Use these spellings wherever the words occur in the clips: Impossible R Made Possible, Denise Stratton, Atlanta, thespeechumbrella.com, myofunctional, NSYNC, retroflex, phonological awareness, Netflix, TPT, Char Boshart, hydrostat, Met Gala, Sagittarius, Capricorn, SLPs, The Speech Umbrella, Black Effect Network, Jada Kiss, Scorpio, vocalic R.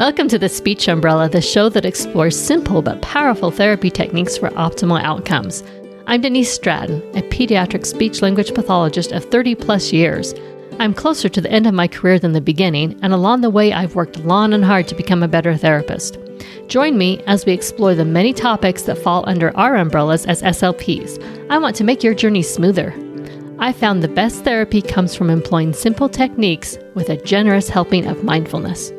Welcome to The Speech Umbrella, the show that explores simple but powerful therapy techniques for optimal outcomes. I'm Denise Stratton, a pediatric speech-language pathologist of 30-plus years. I'm closer to the end of my career than the beginning, and along the way, I've worked long and hard to become a better therapist. Join me as we explore the many topics that fall under our umbrellas as SLPs. I want to make your journey smoother. I found the best therapy comes from employing simple techniques with a generous helping of mindfulness.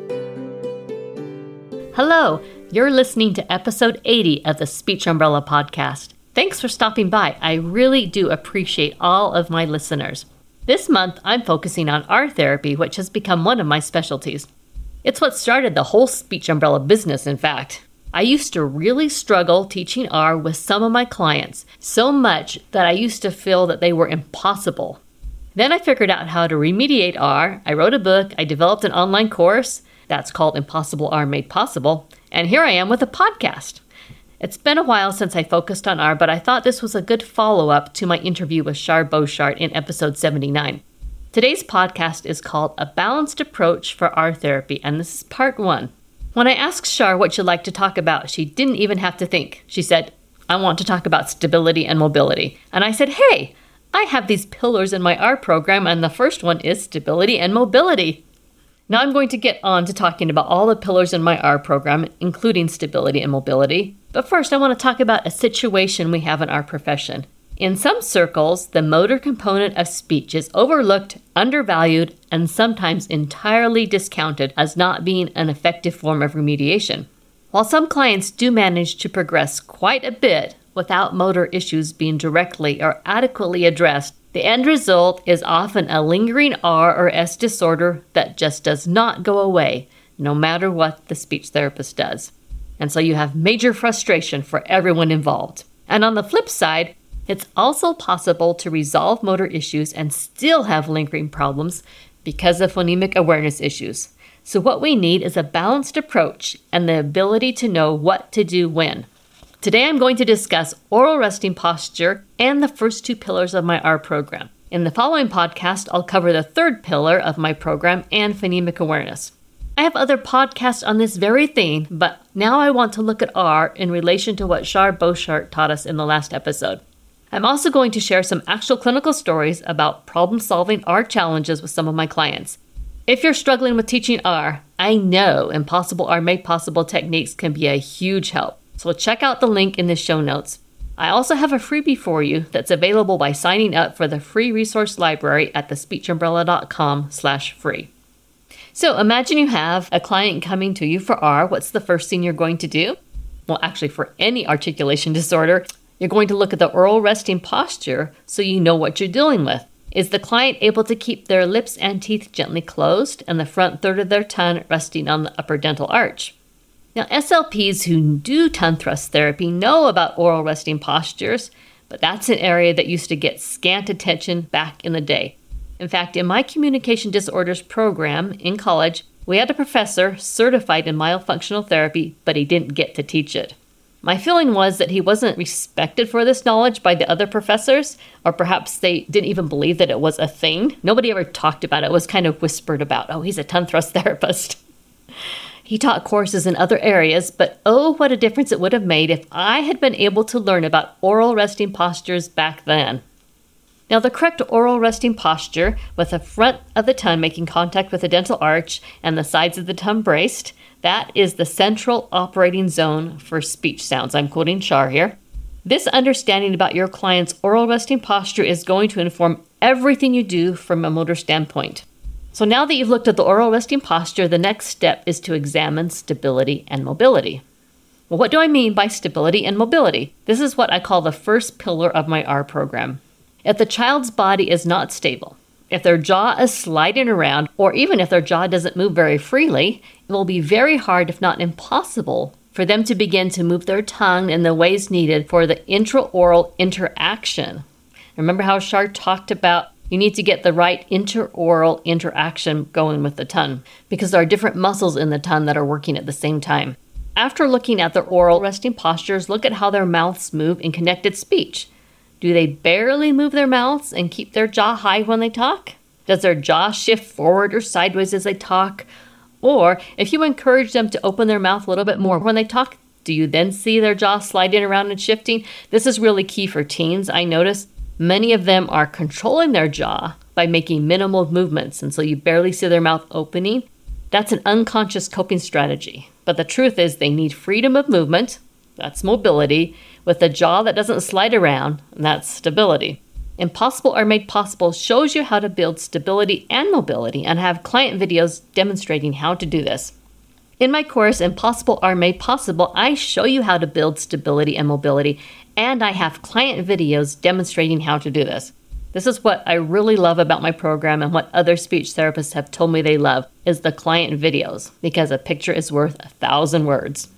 Hello, you're listening to episode 80 of the Speech Umbrella podcast. Thanks for stopping by. I really do appreciate all of my listeners. This month, I'm focusing on art therapy, which has become one of my specialties. It's what started the whole Speech Umbrella business, in fact. I used to really struggle teaching R with some of my clients, so much that I used to feel that they were impossible. Then I figured out how to remediate R. I wrote a book. I developed an online course that's called Impossible R Made Possible. And here I am with a podcast. It's been a while since I focused on R, but I thought this was a good follow-up to my interview with Char Boshart in episode 79. Today's podcast is called A Balanced Approach for R Therapy, and this is part one. When I asked Char what she'd like to talk about, she didn't even have to think. She said, I want to talk about stability and mobility. And I said, hey, I have these pillars in my R program, and the first one is stability and mobility. Now I'm going to get on to talking about all the pillars in my R program, including stability and mobility. But first, I want to talk about a situation we have in our profession. In some circles, the motor component of speech is overlooked, undervalued, and sometimes entirely discounted as not being an effective form of remediation. While some clients do manage to progress quite a bit without motor issues being directly or adequately addressed, the end result is often a lingering R or S disorder that just does not go away, no matter what the speech therapist does. And so you have major frustration for everyone involved. And on the flip side, it's also possible to resolve motor issues and still have lingering problems because of phonemic awareness issues. So what we need is a balanced approach and the ability to know what to do when. Today I'm going to discuss oral resting posture and the first two pillars of my R program. In the following podcast, I'll cover the third pillar of my program and phonemic awareness. I have other podcasts on this very theme, but now I want to look at R in relation to what Char Boshart taught us in the last episode. I'm also going to share some actual clinical stories about problem-solving R challenges with some of my clients. If you're struggling with teaching R, I know Impossible R Made Possible techniques can be a huge help. So check out the link in the show notes. I also have a freebie for you that's available by signing up for the free resource library at thespeechumbrella.com/free. So imagine you have a client coming to you for R. What's the first thing you're going to do? Well, actually, for any articulation disorder, you're going to look at the oral resting posture so you know what you're dealing with. Is the client able to keep their lips and teeth gently closed and the front third of their tongue resting on the upper dental arch? Now, SLPs who do tongue thrust therapy know about oral resting postures, but that's an area that used to get scant attention back in the day. In fact, in my communication disorders program in college, we had a professor certified in myofunctional therapy, but he didn't get to teach it. My feeling was that he wasn't respected for this knowledge by the other professors, or perhaps they didn't even believe that it was a thing. Nobody ever talked about it. It was kind of whispered about, oh, he's a tongue thrust therapist. He taught courses in other areas, but oh, what a difference it would have made if I had been able to learn about oral resting postures back then. Now, the correct oral resting posture, with the front of the tongue making contact with the dental arch and the sides of the tongue braced, that is the central operating zone for speech sounds. I'm quoting Char here. This understanding about your client's oral resting posture is going to inform everything you do from a motor standpoint. So now that you've looked at the oral resting posture, the next step is to examine stability and mobility. Well, what do I mean by stability and mobility? This is what I call the first pillar of my R program. If the child's body is not stable, if their jaw is sliding around, or even if their jaw doesn't move very freely, it will be very hard, if not impossible, for them to begin to move their tongue in the ways needed for the intraoral interaction. Remember how Char talked about you need to get the right intraoral interaction going with the tongue, because there are different muscles in the tongue that are working at the same time. After looking at their oral resting postures, look at how their mouths move in connected speech. Do they barely move their mouths and keep their jaw high when they talk? Does their jaw shift forward or sideways as they talk? Or if you encourage them to open their mouth a little bit more when they talk, do you then see their jaw sliding around and shifting? This is really key for teens. I notice many of them are controlling their jaw by making minimal movements, and so you barely see their mouth opening. That's an unconscious coping strategy. But the truth is they need freedom of movement, that's mobility, with a jaw that doesn't slide around, and that's stability. Impossible R Made Possible shows you how to build stability and mobility, and I have client videos demonstrating how to do this. In my course, Impossible R Made Possible, I show you how to build stability and mobility, and I have client videos demonstrating how to do this. This is what I really love about my program and what other speech therapists have told me they love is the client videos, because a picture is worth 1,000 words.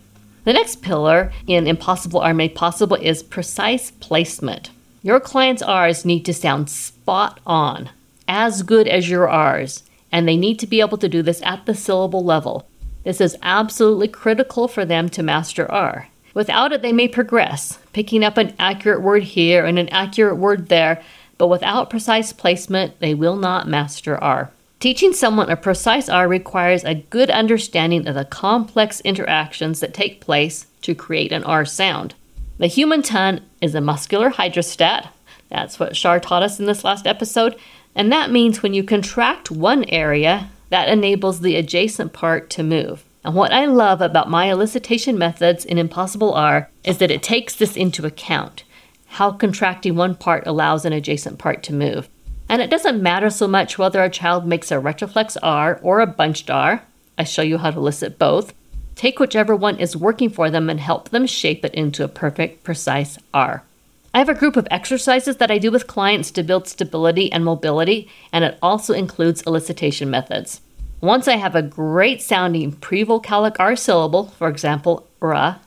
The next pillar in Impossible R Made Possible is precise placement. Your clients' R's need to sound spot on, as good as your R's, and they need to be able to do this at the syllable level. This is absolutely critical for them to master R. Without it, they may progress, picking up an accurate word here and an accurate word there, but without precise placement, they will not master R. Teaching someone a precise R requires a good understanding of the complex interactions that take place to create an R sound. The human tongue is a muscular hydrostat. That's what Char taught us in this last episode. And that means when you contract one area, that enables the adjacent part to move. And what I love about my elicitation methods in Impossible R is that it takes this into account, how contracting one part allows an adjacent part to move. And it doesn't matter so much whether a child makes a retroflex R or a bunched R. I show you how to elicit both. Take whichever one is working for them and help them shape it into a perfect, precise R. I have a group of exercises that I do with clients to build stability and mobility, and it also includes elicitation methods. Once I have a great sounding pre-vocalic R syllable, for example, R,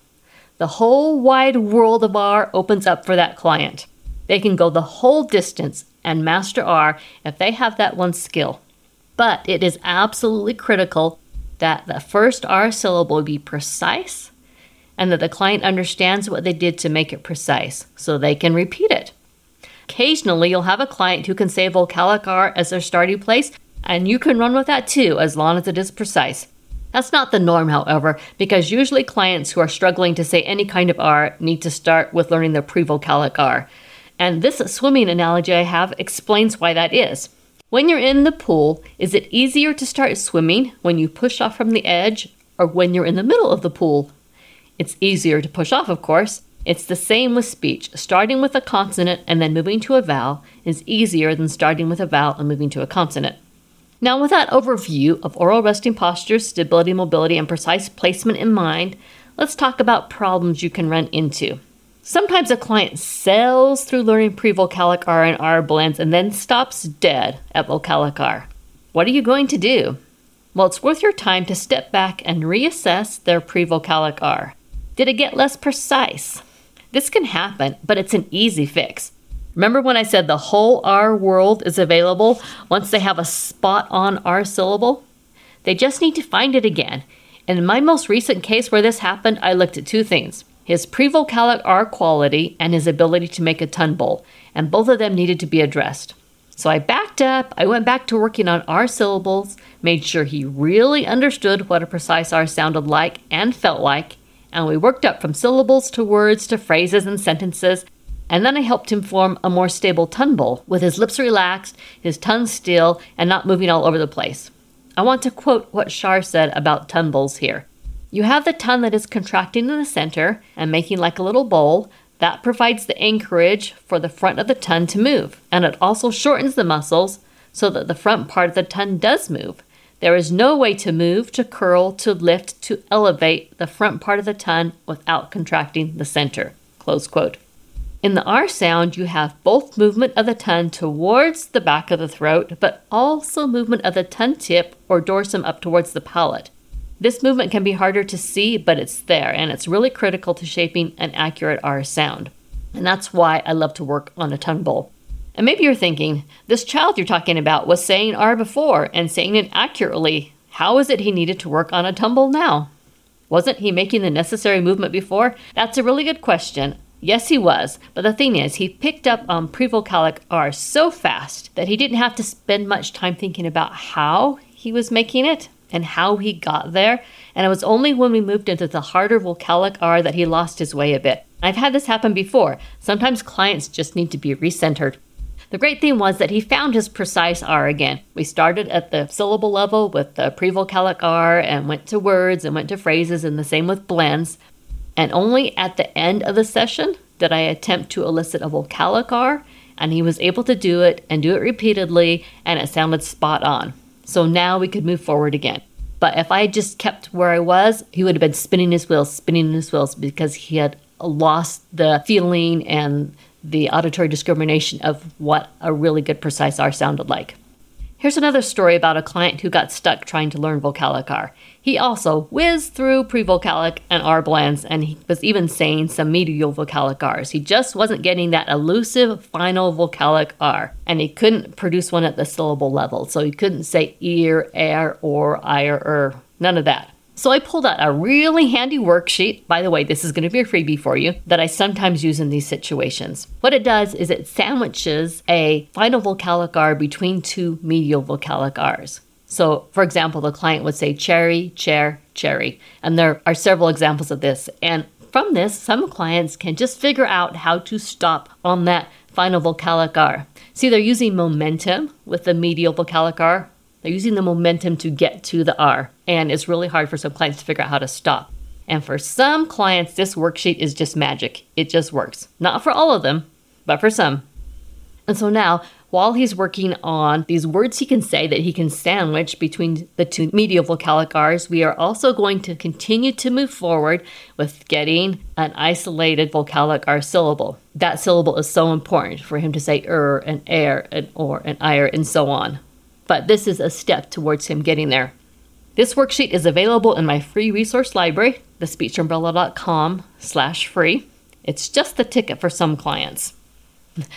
the whole wide world of R opens up for that client. They can go the whole distance and master R if they have that one skill. But it is absolutely critical that the first R syllable be precise and that the client understands what they did to make it precise so they can repeat it. Occasionally, you'll have a client who can say vocalic R as their starting place, and you can run with that too, as long as it is precise. That's not the norm, however, because usually clients who are struggling to say any kind of R need to start with learning their pre-vocalic R. And this swimming analogy I have explains why that is. When you're in the pool, is it easier to start swimming when you push off from the edge or when you're in the middle of the pool? It's easier to push off, of course. It's the same with speech. Starting with a consonant and then moving to a vowel is easier than starting with a vowel and moving to a consonant. Now, with that overview of oral resting postures, stability, mobility, and precise placement in mind, let's talk about problems you can run into. Sometimes a client sails through learning pre-vocalic R and R blends and then stops dead at vocalic R. What are you going to do? Well, it's worth your time to step back and reassess their pre-vocalic R. Did it get less precise? This can happen, but it's an easy fix. Remember when I said the whole R world is available once they have a spot-on R syllable? They just need to find it again. And in my most recent case where this happened, I looked at two things: his pre-vocalic R quality and his ability to make a tongue bowl, and both of them needed to be addressed. So I backed up, I went back to working on R syllables, made sure he really understood what a precise R sounded like and felt like, and we worked up from syllables to words to phrases and sentences, and then I helped him form a more stable tongue bowl with his lips relaxed, his tongue still, and not moving all over the place. I want to quote what Char said about tongue bowls here. You have the tongue that is contracting in the center and making like a little bowl. That provides the anchorage for the front of the tongue to move, and it also shortens the muscles so that the front part of the tongue does move. There is no way to move, to curl, to lift, to elevate the front part of the tongue without contracting the center. Close quote. In the R sound, you have both movement of the tongue towards the back of the throat, but also movement of the tongue tip or dorsum up towards the palate. This movement can be harder to see, but it's there, and it's really critical to shaping an accurate R sound. And that's why I love to work on a tongue bowl. And maybe you're thinking, this child you're talking about was saying R before and saying it accurately. How is it he needed to work on a tongue bowl now? Wasn't he making the necessary movement before? That's a really good question. Yes, he was, but the thing is, he picked up on pre-vocalic R so fast that he didn't have to spend much time thinking about how he was making it. and how he got there. And it was only when we moved into the harder vocalic R that he lost his way a bit. I've had this happen before. Sometimes clients just need to be recentered. The great thing was that he found his precise R again. We started at the syllable level with the pre-vocalic R and went to words and went to phrases, and the same with blends. And only at the end of the session did I attempt to elicit a vocalic R, and he was able to do it and do it repeatedly, and it sounded spot on. So now we could move forward again. But if I had just kept where I was, he would have been spinning his wheels, because he had lost the feeling and the auditory discrimination of what a really good precise R sounded like. Here's another story about a client who got stuck trying to learn vocalic R. He also whizzed through pre-vocalic and R blends, and he was even saying some medial vocalic Rs. He just wasn't getting that elusive final vocalic R, and he couldn't produce one at the syllable level, so he couldn't say ear, air, or I, or none of that. So I pulled out a really handy worksheet. By the way, this is going to be a freebie for you that I sometimes use in these situations. What it does is it sandwiches a final vocalic R between two medial vocalic Rs. So, for example, the client would say cherry, chair, cherry. And there are several examples of this. And from this, some clients can just figure out how to stop on that final vocalic R. See, they're using momentum with the medial vocalic R. They're using the momentum to get to the R, and it's really hard for some clients to figure out how to stop. And for some clients, this worksheet is just magic. It just works. Not for all of them, but for some. And so now, while he's working on these words he can say that he can sandwich between the two medial vocalic Rs, we are also going to continue to move forward with getting an isolated vocalic R syllable. That syllable is so important for him to say and air and or and ire and so on. But this is a step towards him getting there. This worksheet is available in my free resource library, thespeechumbrella.com/free. It's just the ticket for some clients.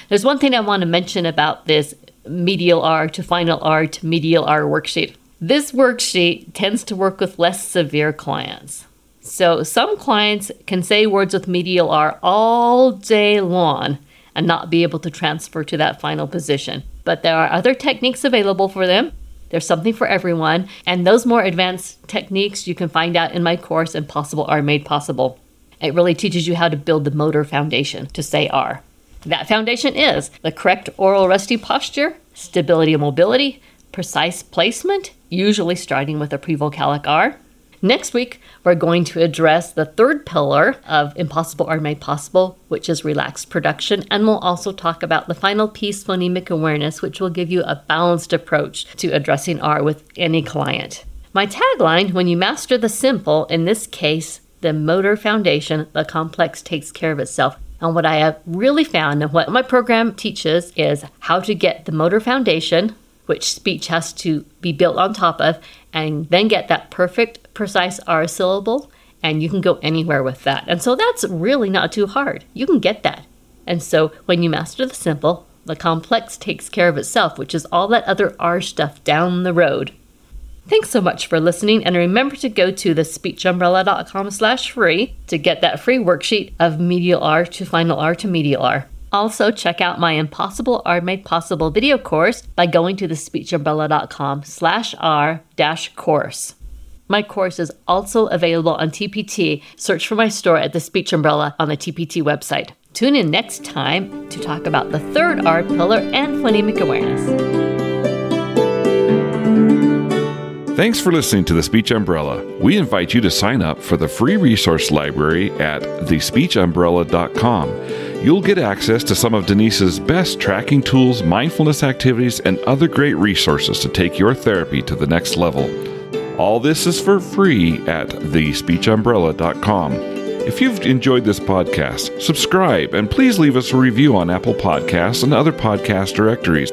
There's one thing I want to mention about this medial R to final R to medial R worksheet. This worksheet tends to work with less severe clients. So some clients can say words with medial R all day long and not be able to transfer to that final position. But there are other techniques available for them. There's something for everyone. And those more advanced techniques you can find out in my course, Impossible R Made Possible. It really teaches you how to build the motor foundation to say R. That foundation is the correct oral resting posture, stability and mobility, precise placement, usually starting with a pre-vocalic R. Next week, we're going to address the third pillar of Impossible R Made Possible, which is relaxed production. And we'll also talk about the final piece, phonemic awareness, which will give you a balanced approach to addressing R with any client. My tagline, when you master the simple, in this case, the motor foundation, the complex takes care of itself. And what I have really found and what my program teaches is how to get the motor foundation, which speech has to be built on top of, and then get that perfect, precise R syllable, and you can go anywhere with that. And so that's really not too hard. You can get that. And so when you master the simple, the complex takes care of itself, which is all that other R stuff down the road. Thanks so much for listening, and remember to go to thespeechumbrella.com/free to get that free worksheet of medial R to final R to medial R. Also, check out my Impossible R Made Possible video course by going to thespeechumbrella.com/R-course. My course is also available on TPT. Search for my store at The Speech Umbrella on the TPT website. Tune in next time to talk about the third R pillar and phonemic awareness. Thanks for listening to The Speech Umbrella. We invite you to sign up for the free resource library at thespeechumbrella.com. You'll get access to some of Denise's best tracking tools, mindfulness activities, and other great resources to take your therapy to the next level. All this is for free at thespeechumbrella.com. If you've enjoyed this podcast, subscribe and please leave us a review on Apple Podcasts and other podcast directories.